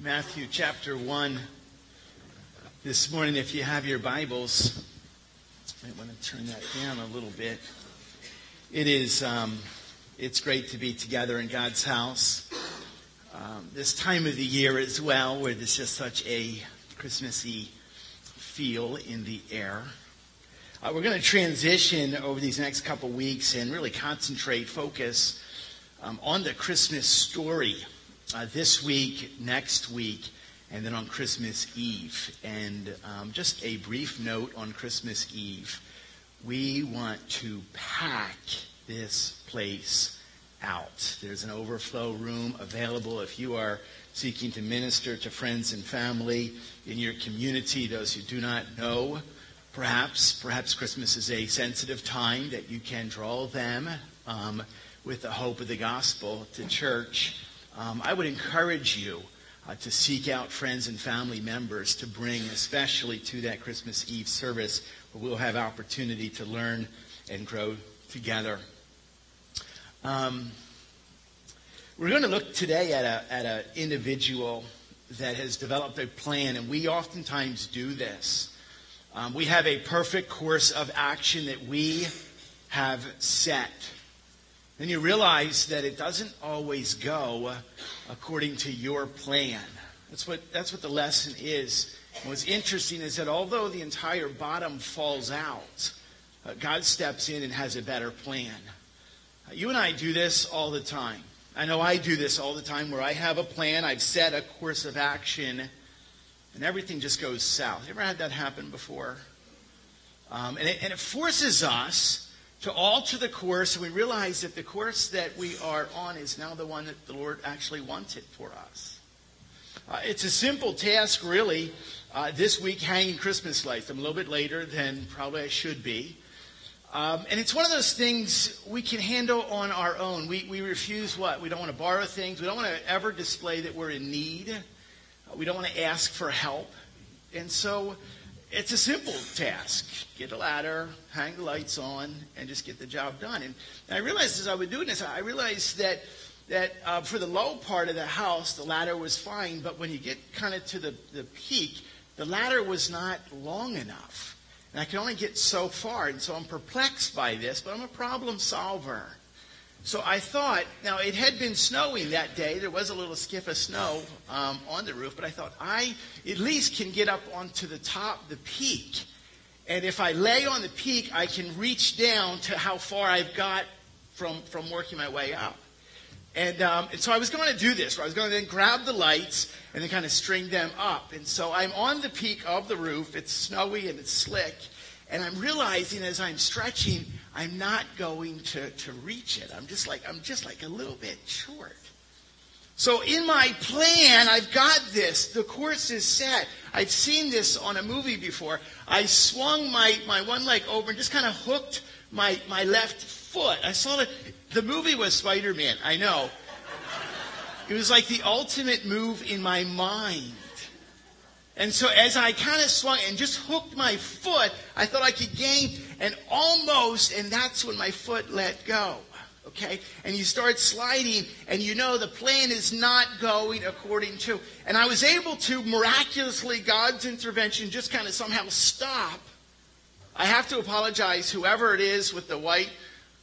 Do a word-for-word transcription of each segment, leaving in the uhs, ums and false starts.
Matthew chapter one this morning. If you have your Bibles, I want to turn that down a little bit. It is, um, it's great to be together in God's house. Um, this time of the year as well, where there's just such a Christmassy feel in the air. Uh, we're going to transition over these next couple weeks and really concentrate, focus um, on the Christmas story. Uh, this week, next week, and then on Christmas Eve. And um, just a brief note on Christmas Eve. We want to pack this place out. There's an overflow room available if you are seeking to minister to friends and family in your community, those who do not know. Perhaps, perhaps Christmas is a sensitive time that you can draw them um, with the hope of the gospel to church. Um, I would encourage you uh, to seek out friends and family members to bring, especially to that Christmas Eve service, where we'll have opportunity to learn and grow together. Um, we're going to look today at a at an individual that has developed a plan, and we oftentimes do this. Um, we have a perfect course of action that we have set. Then you realize that it doesn't always go according to your plan. That's what that's what the lesson is. And what's interesting is that although the entire bottom falls out, uh, God steps in and has a better plan. Uh, you and I do this all the time. I know I do this all the time, where I have a plan, I've set a course of action, and everything just goes south. You ever had that happen before? Um, and, it, and it forces us to alter the course, and we realize that the course that we are on is now the one that the Lord actually wanted for us. Uh, it's a simple task, really, uh, this week hanging Christmas lights. I'm a little bit later than probably I should be. Um, and it's one of those things we can handle on our own. We, we refuse what? We don't want to borrow things. We don't want to ever display that we're in need. Uh, we don't want to ask for help. And so it's a simple task. Get a ladder, hang the lights on, and just get the job done. And, and I realized as I was doing this, I realized that that uh, for the low part of the house, the ladder was fine. But when you get kind of to the, the peak, the ladder was not long enough. And I could only get so far. And so I'm perplexed by this, but I'm a problem solver. So I thought, now it had been snowing that day. There was a little skiff of snow um, on the roof. But I thought, I at least can get up onto the top, the peak. And if I lay on the peak, I can reach down to how far I've got from, from working my way up. And, um, and so I was going to do this, where I was going to then grab the lights and then kind of string them up. And so I'm on the peak of the roof. It's snowy and it's slick. And I'm realizing as I'm stretching, I'm not going to, to reach it. I'm just like I'm just like a little bit short. So in my plan, I've got this. The course is set. I've seen this on a movie before. I swung my, my one leg over and just kind of hooked my, my left foot. I saw that the movie was Spider-Man, I know. It was like the ultimate move in my mind. And so as I kind of swung and just hooked my foot, I thought I could gain, and almost, and that's when my foot let go. Okay? And you start sliding, and you know the plan is not going according to. And I was able to, miraculously, God's intervention, just kind of somehow stop. I have to apologize, whoever it is with the white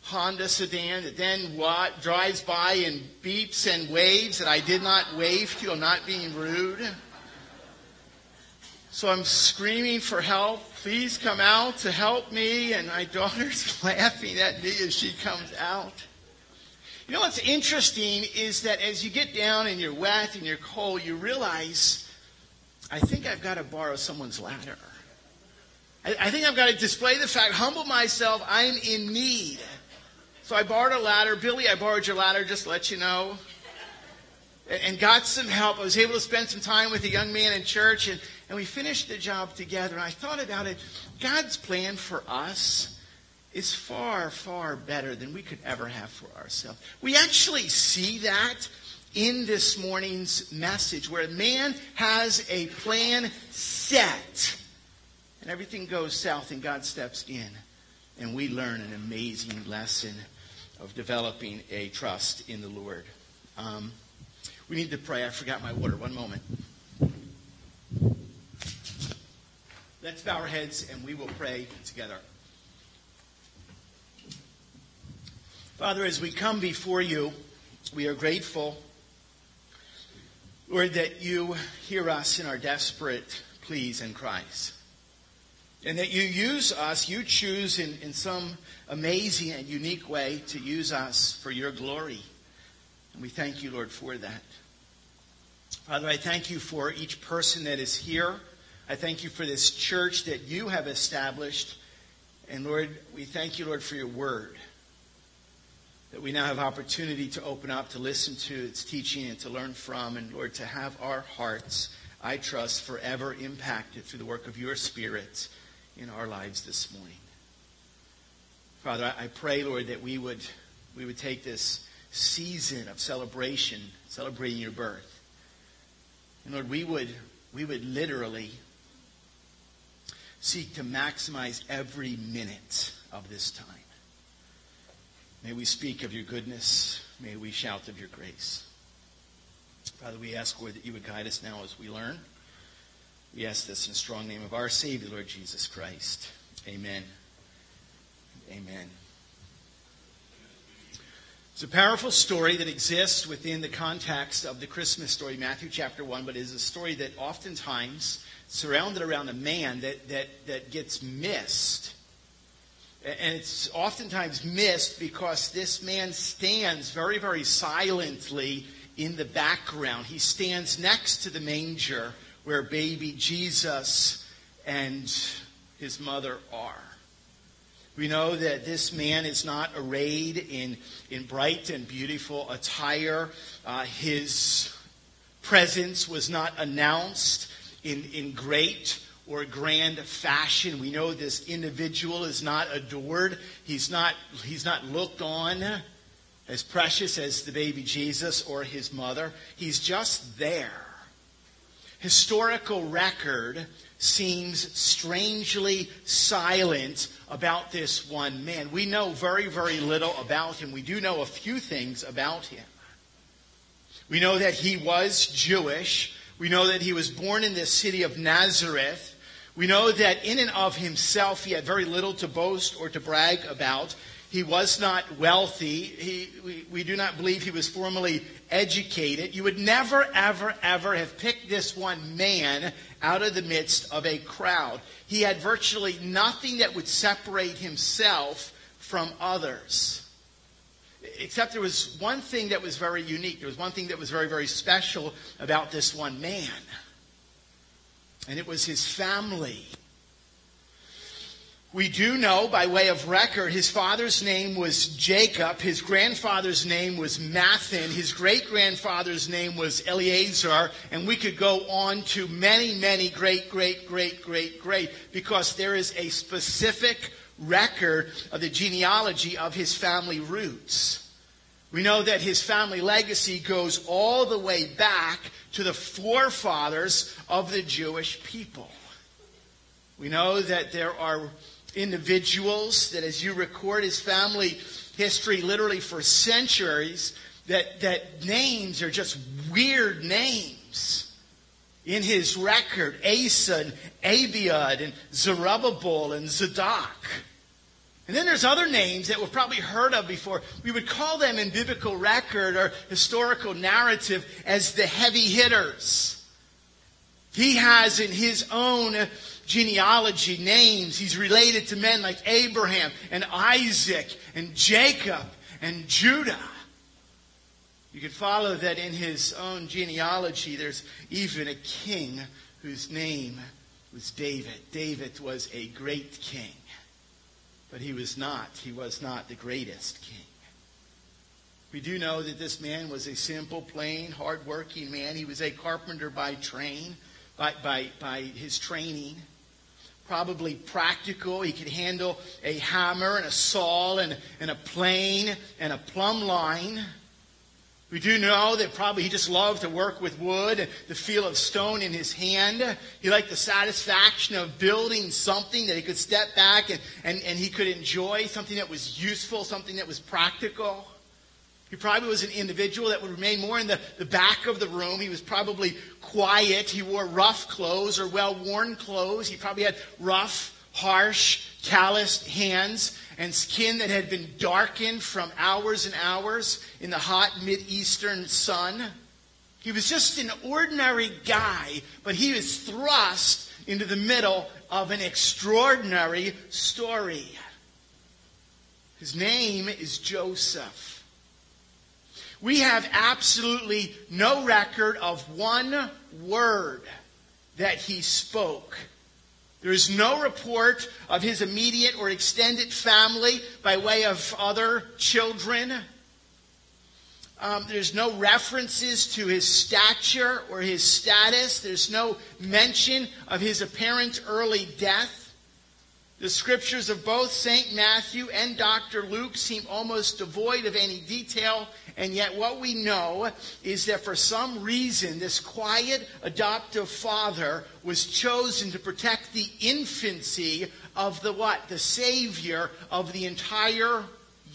Honda sedan that then what, drives by and beeps and waves that I did not wave to. I'm not being rude. So I'm screaming for help. Please come out to help me. And my daughter's laughing at me as she comes out. You know what's interesting is that as you get down and you're wet and you're cold, you realize, I think I've got to borrow someone's ladder. I, I think I've got to display the fact, humble myself, I'm in need. So I borrowed a ladder. Billy, I borrowed your ladder, just to let you know. And, and got some help. I was able to spend some time with a young man in church, and And we finished the job together. And I thought about it. God's plan for us is far, far better than we could ever have for ourselves. We actually see that in this morning's message, where man has a plan set. And everything goes south, and God steps in. And we learn an amazing lesson of developing a trust in the Lord. Um, we need to pray. I forgot my water. One moment. Let's bow our heads and we will pray together. Father, as we come before you, we are grateful, Lord, that you hear us in our desperate pleas and cries. And that you use us, you choose in, in some amazing and unique way to use us for your glory. And we thank you, Lord, for that. Father, I thank you for each person that is here. I thank you for this church that you have established. And Lord, we thank you, Lord, for your word. That we now have opportunity to open up, to listen to its teaching and to learn from. And Lord, to have our hearts, I trust, forever impacted through the work of your Spirit in our lives this morning. Father, I pray, Lord, that we would we would take this season of celebration, celebrating your birth. And Lord, we would we would literally seek to maximize every minute of this time. May we speak of your goodness. May we shout of your grace. Father, we ask, Lord, that you would guide us now as we learn. We ask this in the strong name of our Savior, Lord Jesus Christ. Amen. Amen. It's a powerful story that exists within the context of the Christmas story, Matthew chapter one, but it is a story that oftentimes surrounded around a man that, that, that gets missed. And it's oftentimes missed because this man stands very, very silently in the background. He stands next to the manger where baby Jesus and his mother are. We know that this man is not arrayed in, in bright and beautiful attire. Uh, his presence was not announced in, in great or grand fashion. We know this individual is not adored. He's not, he's not looked on as precious as the baby Jesus or his mother. He's just there. Historical record seems strangely silent about this one man. We know very, very little about him. We do know a few things about him. We know that he was Jewish. We know that he was born in the city of Nazareth. We know that in and of himself he had very little to boast or to brag about. He was not wealthy. He, we, we do not believe he was formally educated. You would never, ever, ever have picked this one man out of the midst of a crowd. He had virtually nothing that would separate himself from others. Except there was one thing that was very unique. There was one thing that was very, very special about this one man. And it was his family. We do know, by way of record, his father's name was Jacob. His grandfather's name was Mathan. His great-grandfather's name was Eleazar. And we could go on to many, many great, great, great, great, great, because there is a specific record of the genealogy of his family roots. We know that his family legacy goes all the way back to the forefathers of the Jewish people. We know that there are individuals that, as you record his family history literally for centuries, that, that names are just weird names in his record. Asa and Abiud and Zerubbabel and Zadok. And then there's other names that we've probably heard of before. We would call them in biblical record or historical narrative as the heavy hitters. He has in his own genealogy names. He's related to men like Abraham and Isaac and Jacob and Judah. You can follow that in his own genealogy. There's even a king whose name was David. David was a great king, but he was not. He was not the greatest king. We do know that this man was a simple, plain, hardworking man. He was a carpenter by train, by by by his training. Probably practical. He could handle a hammer and a saw and, and a plane and a plumb line. We do know that probably he just loved to work with wood, the feel of stone in his hand. He liked the satisfaction of building something that he could step back and, and, and he could enjoy, something that was useful, something that was practical. He probably was an individual that would remain more in the, the back of the room. He was probably quiet. He wore rough clothes or well-worn clothes. He probably had rough, harsh, calloused hands and skin that had been darkened from hours and hours in the hot mid-eastern sun. He was just an ordinary guy, but he was thrust into the middle of an extraordinary story. His name is Joseph. We have absolutely no record of one word that he spoke. There is no report of his immediate or extended family by way of other children. Um, there's no references to his stature or his status. There's no mention of his apparent early death. The scriptures of both Saint Matthew and Doctor Luke seem almost devoid of any detail, and yet what we know is that for some reason this quiet adoptive father was chosen to protect the infancy of the what? The Savior of the entire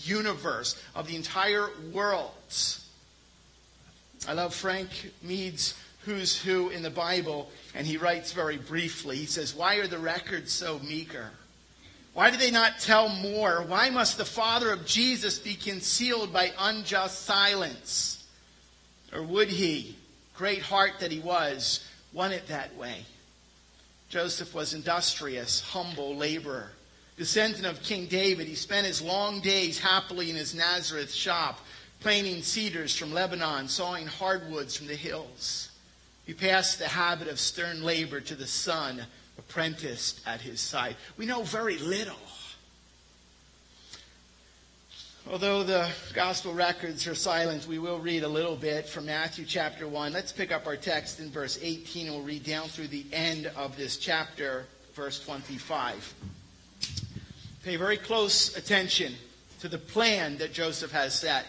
universe, of the entire world. I love Frank Mead's Who's Who in the Bible, and he writes very briefly. He says, "Why are the records so meager? Why do they not tell more? Why must the father of Jesus be concealed by unjust silence? Or would he, great heart that he was, want it that way?" Joseph was industrious, humble laborer. Descendant of King David, he spent his long days happily in his Nazareth shop, planing cedars from Lebanon, sawing hardwoods from the hills. He passed the habit of stern labor to the son apprenticed at his side. We know very little. Although the gospel records are silent, we will read a little bit from Matthew chapter one. Let's pick up our text in verse eighteen, and we'll read down through the end of this chapter, verse twenty-five. Pay very close attention to the plan that Joseph has set,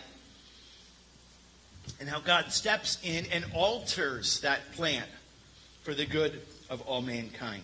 and how God steps in and alters that plan for the good of all mankind.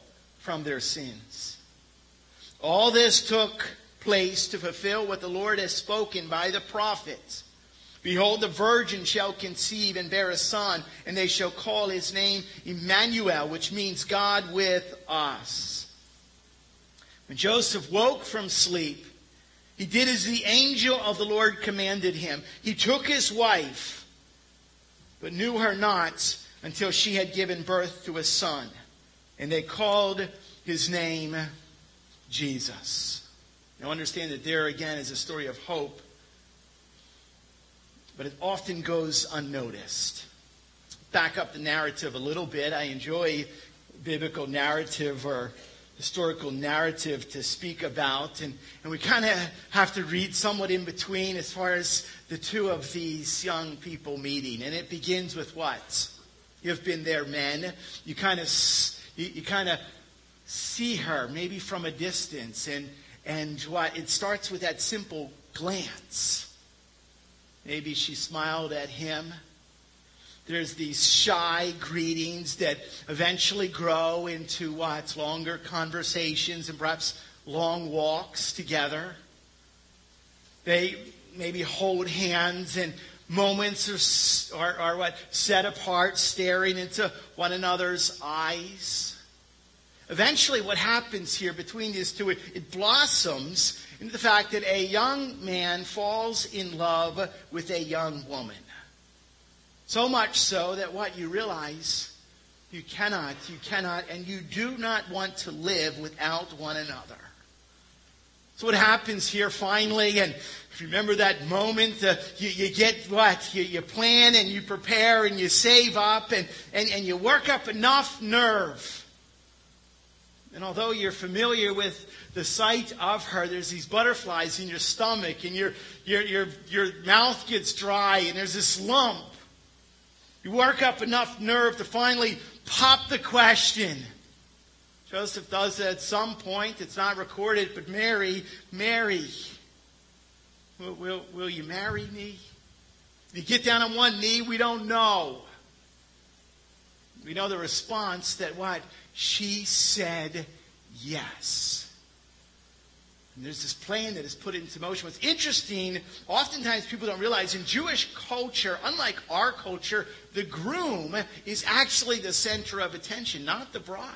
from their sins." All this took place to fulfill what the Lord has spoken by the prophet. "Behold, the virgin shall conceive and bear a son, and they shall call his name Emmanuel," which means God with us. When Joseph woke from sleep, he did as the angel of the Lord commanded him. He took his wife, but knew her not until she had given birth to a son. And they called his name Jesus. Now understand that there again is a story of hope, but it often goes unnoticed. Back up the narrative a little bit. I enjoy biblical narrative or historical narrative to speak about, and, and we kind of have to read somewhat in between as far as the two of these young people meeting. And it begins with what? "You've been there, men." You kind of you, you kind of see her maybe from a distance, and and what it starts with that simple glance. Maybe she smiled at him. There's these shy greetings that eventually grow into what's longer conversations and perhaps long walks together. They maybe hold hands, and moments are, are, are what set apart, staring into one another's eyes. Eventually, what happens here between these two, it, it blossoms into the fact that a young man falls in love with a young woman. So much so that what you realize, you cannot, you cannot, and you do not want to live without one another. So what happens here finally, and if you remember that moment, uh, you, you get what? You, you plan and you prepare and you save up and, and, and you work up enough nerve. And although you're familiar with the sight of her, there's these butterflies in your stomach and your, your, your, your mouth gets dry and there's this lump. You work up enough nerve to finally pop the question. Joseph does it at some point. It's not recorded, but Mary, Mary, will, will, will you marry me? You get down on one knee, we don't know. We know the response that what? She said yes. And there's this plan that is put into motion. What's interesting, oftentimes people don't realize in Jewish culture, unlike our culture, the groom is actually the center of attention, not the bride.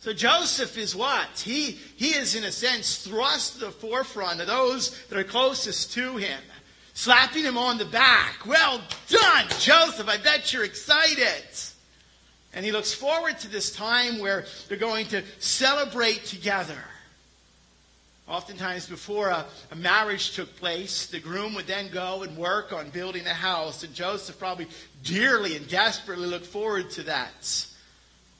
So Joseph is what? He, he is, in a sense, thrust to the forefront of those that are closest to him. Slapping him on the back. Well done, Joseph. I bet you're excited. And he looks forward to this time where they're going to celebrate together. Oftentimes before a, a marriage took place, the groom would then go and work on building a house. And Joseph probably dearly and desperately looked forward to that.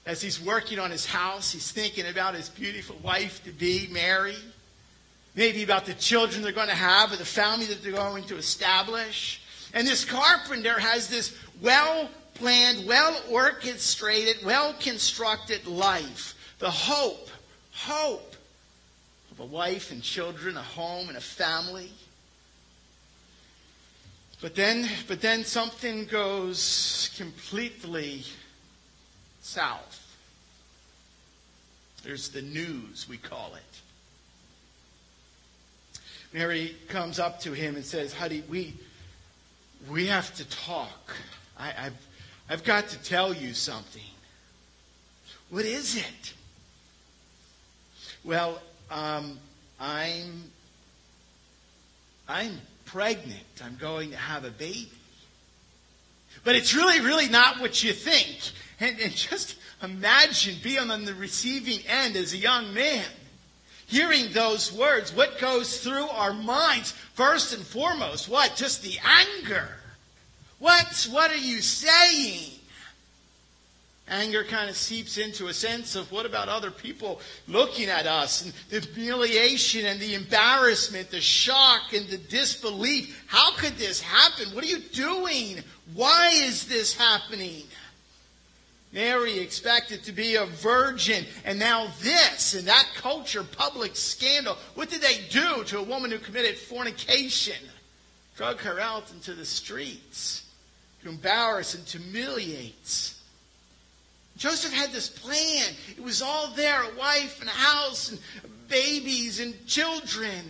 As he's working on his house, he's thinking about his beautiful wife-to-be, Mary. Maybe about the children they're going to have or the family that they're going to establish. And this carpenter has this well-planned, well-orchestrated, well-constructed life. The hope, hope of a wife and children, a home and a family. But then, but then something goes completely south. There's the news, we call it. Mary comes up to him and says, "Honey, we we have to talk. I, I've I've got to tell you something." "What is it?" "Well, um, I'm I'm pregnant. I'm going to have a baby. But it's really, really not what you think." And, and just imagine being on the receiving end as a young man. Hearing those words, what goes through our minds? First and foremost, what? Just the anger. What, what are you saying? Anger kind of seeps into a sense of what about other people looking at us? And the humiliation and the embarrassment, the shock and the disbelief. How could this happen? What are you doing? Why is this happening? Mary expected to be a virgin, and now this, in that culture, public scandal. What did they do to a woman who committed fornication? Drug her out into the streets to embarrass and to humiliate. Joseph had this plan. It was all there, a wife and a house and babies and children.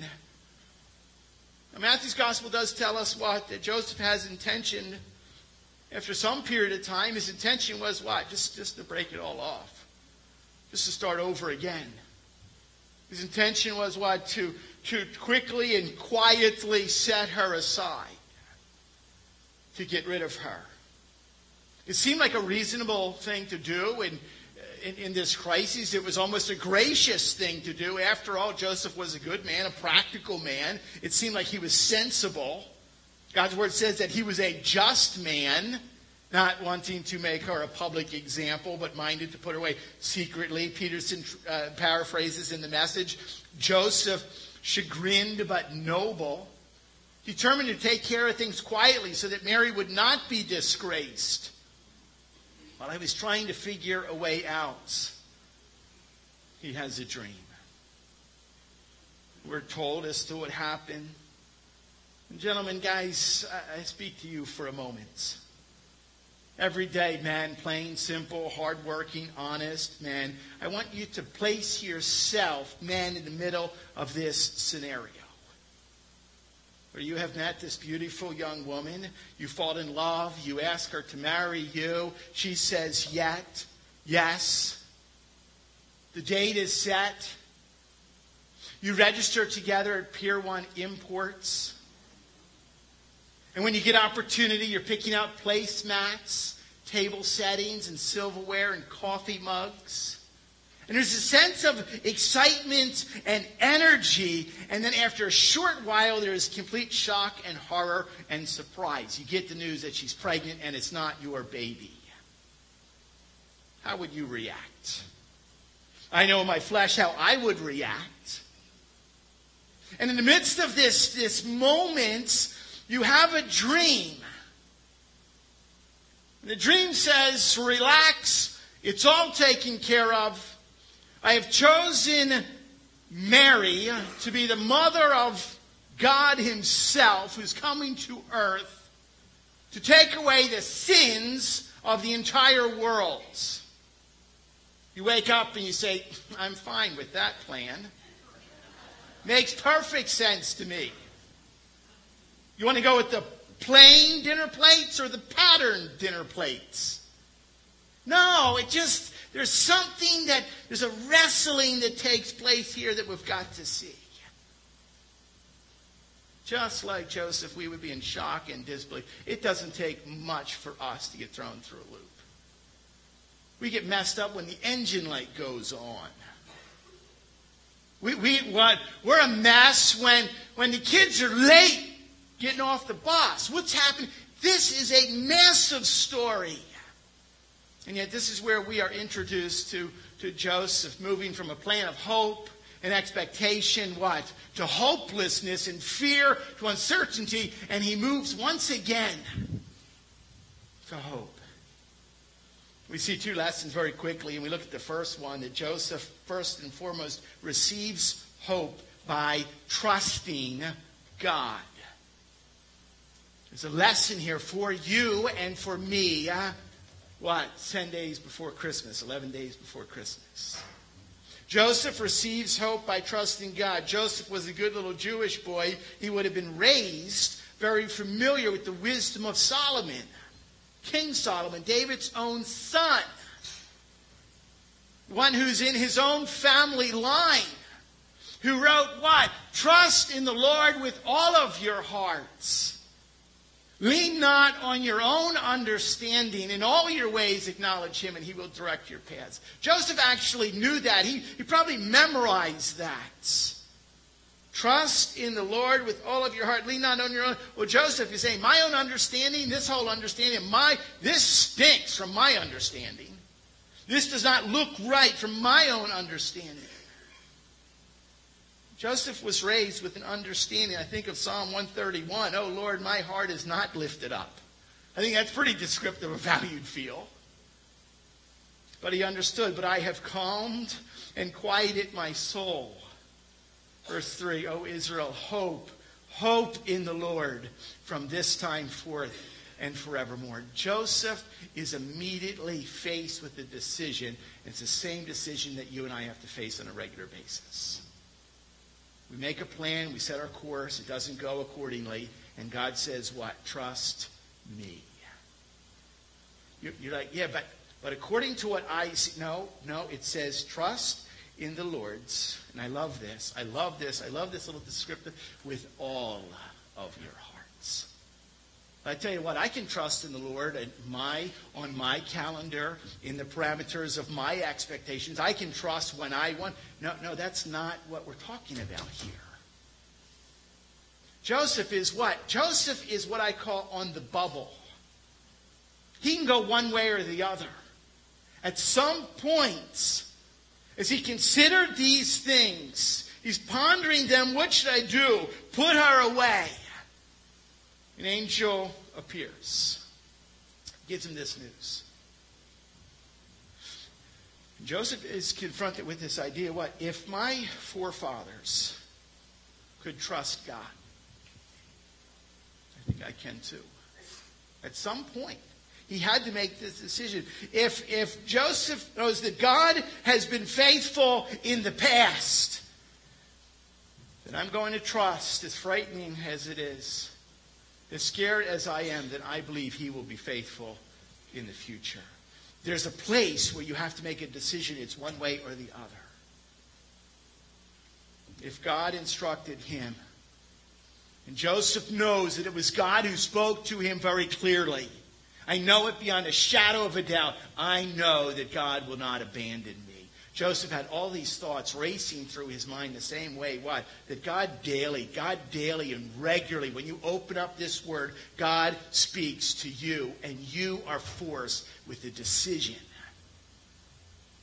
Now, Matthew's gospel does tell us what? That Joseph has intention. After some period of time, his intention was what? Just, just to break it all off. Just to start over again. His intention was what? To, to quickly and quietly set her aside. To get rid of her. It seemed like a reasonable thing to do in, in, in this crisis. It was almost a gracious thing to do. After all, Joseph was a good man, a practical man. It seemed like he was sensible. God's word says that he was a just man, not wanting to make her a public example, but minded to put her away secretly. Peterson uh, paraphrases in The Message, Joseph, chagrined but noble, determined to take care of things quietly so that Mary would not be disgraced. While he was trying to figure a way out, he has a dream. We're told as to what happened. Gentlemen, guys, I speak to you for a moment. Everyday man, plain, simple, hardworking, honest man. I want you to place yourself, man, in the middle of this scenario. Where you have met this beautiful young woman. You fall in love. You ask her to marry you. She says yet, yes. The date is set. You register together at Pier one Imports. And when you get opportunity, you're picking out placemats, table settings, and silverware and coffee mugs. And there's a sense of excitement and energy. And then after a short while, there is complete shock and horror and surprise. You get the news that she's pregnant and it's not your baby. How would you react? I know in my flesh how I would react. And in the midst of this, this moment, you have a dream. And the dream says, relax, it's all taken care of. I have chosen Mary to be the mother of God Himself, who's coming to earth to take away the sins of the entire world. You wake up and you say, I'm fine with that plan. Makes perfect sense to me. You want to go with the plain dinner plates or the patterned dinner plates? No, it just, there's something that, there's a wrestling that takes place here that we've got to see. Just like Joseph, we would be in shock and disbelief. It doesn't take much for us to get thrown through a loop. We get messed up when the engine light goes on. We we what we're a mess when when the kids are late getting off the bus. What's happening? This is a massive story. And yet this is where we are introduced to, to Joseph, moving from a plan of hope and expectation, what? To hopelessness and fear, to uncertainty, and he moves once again to hope. We see two lessons very quickly, and we look at the first one, that Joseph, first and foremost, receives hope by trusting God. There's a lesson here for you and for me, uh, what, ten days before Christmas, eleven days before Christmas. Joseph receives hope by trusting God. Joseph was a good little Jewish boy. He would have been raised very familiar with the wisdom of Solomon. King Solomon, David's own son, one who's in his own family line, who wrote what? Trust in the Lord with all of your hearts. Lean not on your own understanding. In all your ways acknowledge Him and He will direct your paths. Joseph actually knew that. He, he probably memorized that. Trust in the Lord with all of your heart. Lean not on your own. Well, Joseph is saying, my own understanding, this whole understanding, my this stinks from my understanding. This does not look right from my own understanding. Joseph was raised with an understanding, I think, of Psalm one thirty-one. Oh, Lord, my heart is not lifted up. I think that's pretty descriptive of how you'd feel. But he understood, but I have calmed and quieted my soul. Verse three, O Israel, hope, hope in the Lord from this time forth and forevermore. Joseph is immediately faced with a decision. It's the same decision that you and I have to face on a regular basis. We make a plan, we set our course, it doesn't go accordingly, and God says what? Trust me. You're, you're like, yeah, but, but according to what I see, no, no, it says trust in the Lord's, and I love this, I love this, I love this little descriptive, with all of your hearts. But I tell you what, I can trust in the Lord and my on my calendar, in the parameters of my expectations. I can trust when I want. No, no, that's not what we're talking about here. Joseph is what? Joseph is what I call on the bubble. He can go one way or the other. At some point, as he considered these things, he's pondering them. What should I do? Put her away. An angel appears, gives him this news. Joseph is confronted with this idea, what? If my forefathers could trust God, I think I can too. At some point, he had to make this decision. If, if Joseph knows that God has been faithful in the past, then I'm going to trust, as frightening as it is, as scared as I am, that I believe He will be faithful in the future. There's a place where you have to make a decision. It's one way or the other. If God instructed him, and Joseph knows that it was God who spoke to him very clearly. I know it beyond a shadow of a doubt. I know that God will not abandon me. Joseph had all these thoughts racing through his mind the same way. What? That God daily, God daily and regularly, when you open up this word, God speaks to you and you are forced with a decision.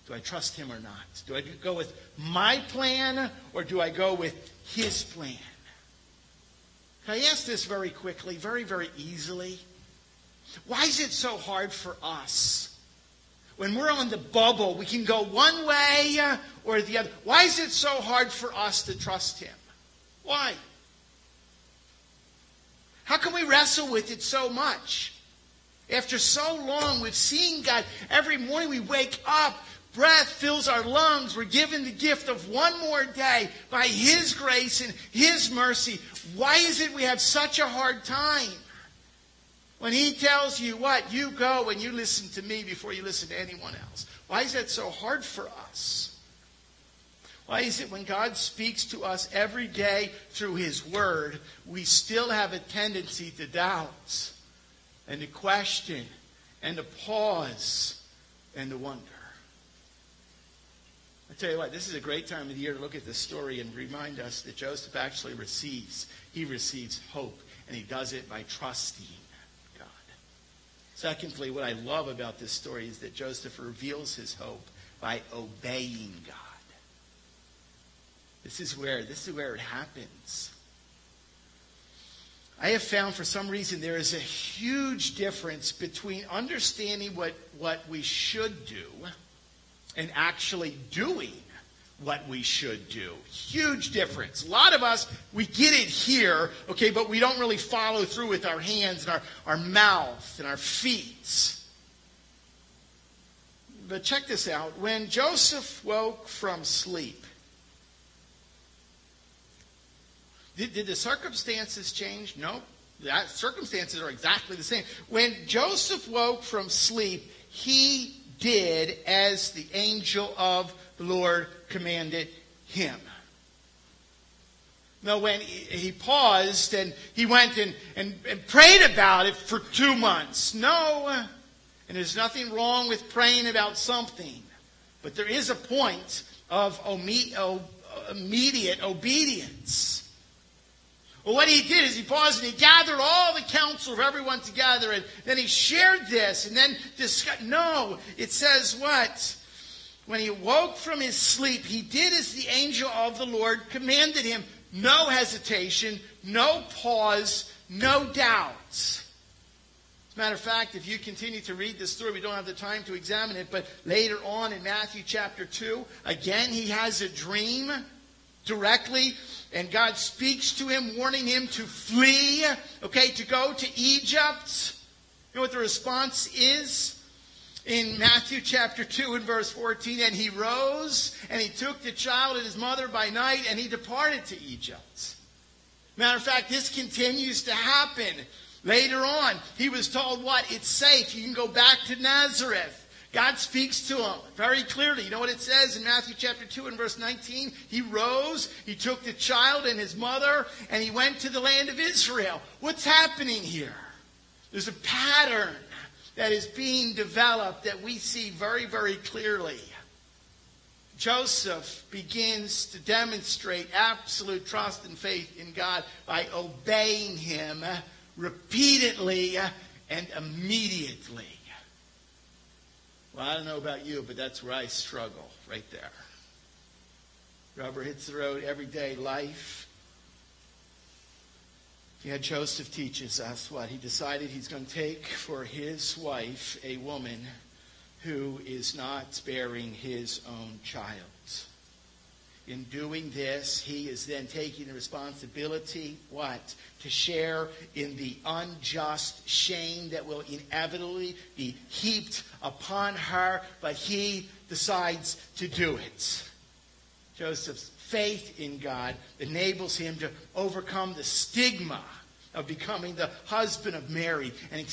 Do I trust him or not? Do I go with my plan or do I go with his plan? Can I ask this very quickly, very, very easily? Why is it so hard for us? When we're on the bubble, we can go one way or the other. Why is it so hard for us to trust him? Why? How can we wrestle with it so much? After so long, we've seen God. Every morning we wake up. Breath fills our lungs. We're given the gift of one more day by his grace and his mercy. Why is it we have such a hard time? When he tells you what, you go and you listen to me before you listen to anyone else. Why is that so hard for us? Why is it when God speaks to us every day through his word, we still have a tendency to doubt and to question and to pause and to wonder? I tell you what, this is a great time of the year to look at this story and remind us that Joseph actually receives, he receives hope, and he does it by trusting God. Secondly, what I love about this story is that Joseph reveals his hope by obeying God. This is where, this is where it happens. I have found for some reason there is a huge difference between understanding what, what we should do and actually doing what we should do. Huge difference. A lot of us, we get it here, okay, but we don't really follow through with our hands and our, our mouth and our feet. But check this out. When Joseph woke from sleep, did, did the circumstances change? No. The circumstances are exactly the same. When Joseph woke from sleep, he did as the angel of the Lord commanded him. Now, when he paused and he went and, and, and prayed about it for two months. No. And there's nothing wrong with praying about something. But there is a point of immediate obedience. Well, what he did is he paused and he gathered all the counsel of everyone together, and then he shared this and then discussed. No, it says what? When he woke from his sleep, he did as the angel of the Lord commanded him. No hesitation, no pause, no doubt. As a matter of fact, if you continue to read this story, we don't have the time to examine it, but later on in Matthew chapter two, again, he has a dream directly. And God speaks to him, warning him to flee, okay, to go to Egypt. You know what the response is? In Matthew chapter two and verse fourteen, and he rose and he took the child and his mother by night and he departed to Egypt. Matter of fact, this continues to happen. Later on, he was told what? It's safe. You can go back to Nazareth. God speaks to him very clearly. You know what it says in Matthew chapter two and verse nineteen? He rose, he took the child and his mother, and he went to the land of Israel. What's happening here? There's a pattern that is being developed that we see very, very clearly. Joseph begins to demonstrate absolute trust and faith in God by obeying him repeatedly and immediately. Well, I don't know about you, but that's where I struggle, right there. Rubber hits the road, everyday life. Yeah, Joseph teaches us what? He decided he's going to take for his wife a woman who is not bearing his own child. In doing this, he is then taking the responsibility, what? To share in the unjust shame that will inevitably be heaped upon her, but he decides to do it. Joseph's faith in God enables him to overcome the stigma of becoming the husband of Mary and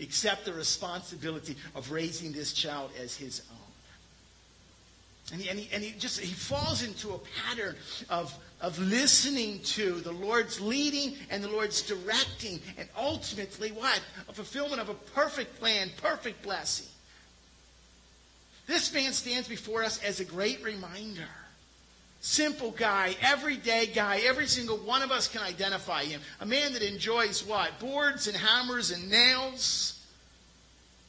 accept the responsibility of raising this child as his own. And he, and he, and he just he falls into a pattern of, of listening to the Lord's leading and the Lord's directing, and ultimately what? A fulfillment of a perfect plan, perfect blessing. This man stands before us as a great reminder. Simple guy, everyday guy, every single one of us can identify him. A man that enjoys what? Boards and hammers and nails.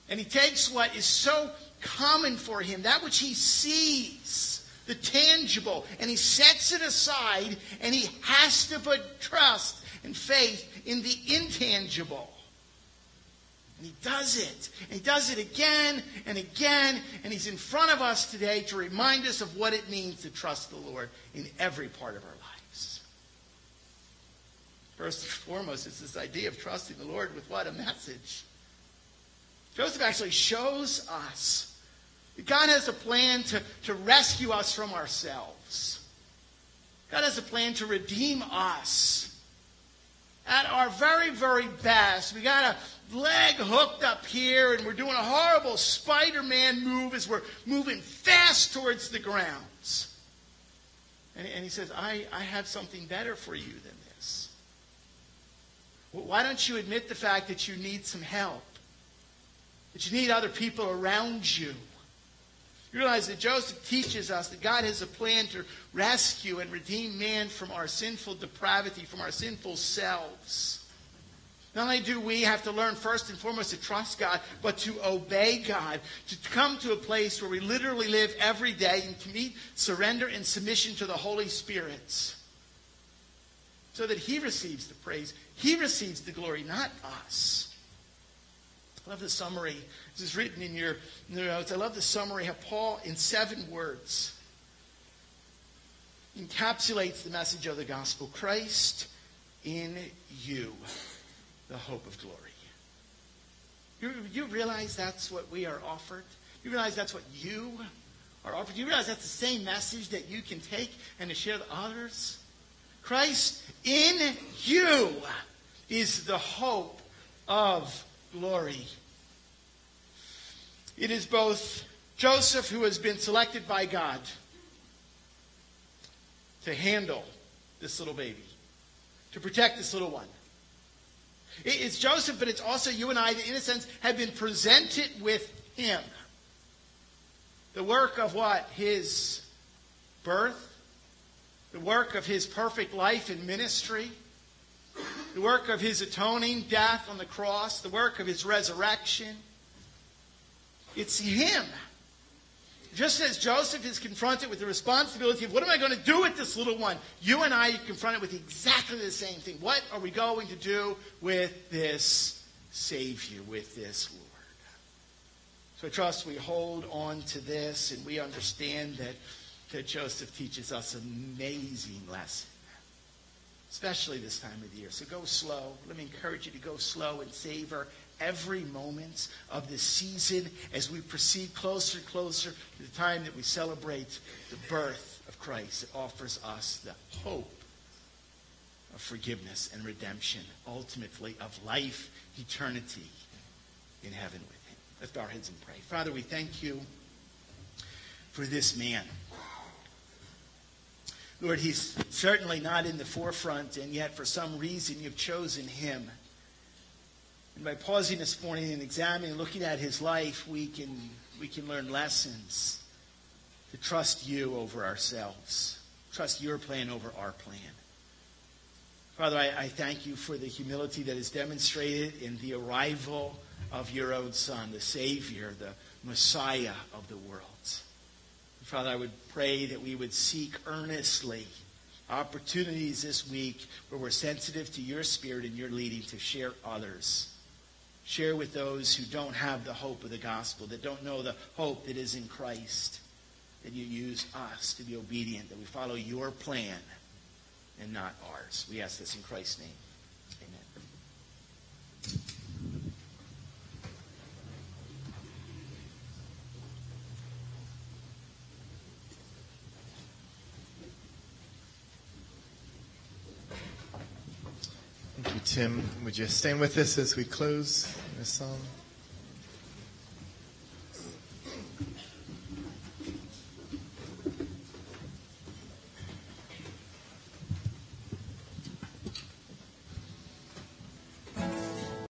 And he takes what is so common for him, that which he sees, the tangible, and he sets it aside, and he has to put trust and faith in the intangible. And he does it. And he does it again and again. And he's in front of us today to remind us of what it means to trust the Lord in every part of our lives. First and foremost, it's this idea of trusting the Lord with what? A message. Joseph actually shows us that God has a plan to, to rescue us from ourselves. God has a plan to redeem us. At our very, very best, we got a leg hooked up here and we're doing a horrible Spider-Man move as we're moving fast towards the grounds. And, and he says, I, I have something better for you than this. Well, why don't you admit the fact that you need some help? That you need other people around you? You realize that Joseph teaches us that God has a plan to rescue and redeem man from our sinful depravity, from our sinful selves. Not only do we have to learn first and foremost to trust God, but to obey God, to come to a place where we literally live every day in complete surrender and submission to the Holy Spirit, so that He receives the praise, He receives the glory, not us. I love the summary. This is written in your notes. I love the summary how Paul, in seven words, encapsulates the message of the gospel. Christ in you, the hope of glory. You, you realize that's what we are offered? You realize that's what you are offered? You realize that's the same message that you can take and to share with others? Christ in you is the hope of glory. It is both Joseph, who has been selected by God to handle this little baby, to protect this little one. It's Joseph, but it's also you and I that, in a sense, have been presented with him. The work of what? His birth, the work of his perfect life and ministry, the work of his atoning death on the cross, the work of his resurrection. It's him. Just as Joseph is confronted with the responsibility of, what am I going to do with this little one? You and I are confronted with exactly the same thing. What are we going to do with this Savior, with this Lord? So I trust we hold on to this and we understand that, that Joseph teaches us an amazing lesson. Especially this time of the year. So go slow. Let me encourage you to go slow and savor every moment of this season as we proceed closer and closer to the time that we celebrate the birth of Christ. It offers us the hope of forgiveness and redemption, ultimately of life, eternity in heaven with Him. Let's bow our heads and pray. Father, we thank you for this man. Lord, he's certainly not in the forefront, and yet for some reason you've chosen him. And by pausing this morning and examining, looking at his life, we can, we can learn lessons to trust you over ourselves, trust your plan over our plan. Father, I, I thank you for the humility that is demonstrated in the arrival of your own Son, the Savior, the Messiah of the world. Father, I would pray that we would seek earnestly opportunities this week where we're sensitive to your Spirit and your leading to share others. Share with those who don't have the hope of the gospel, that don't know the hope that is in Christ, that you use us to be obedient, that we follow your plan and not ours. We ask this in Christ's name. Amen. Tim, would you stand with us as we close? the sun.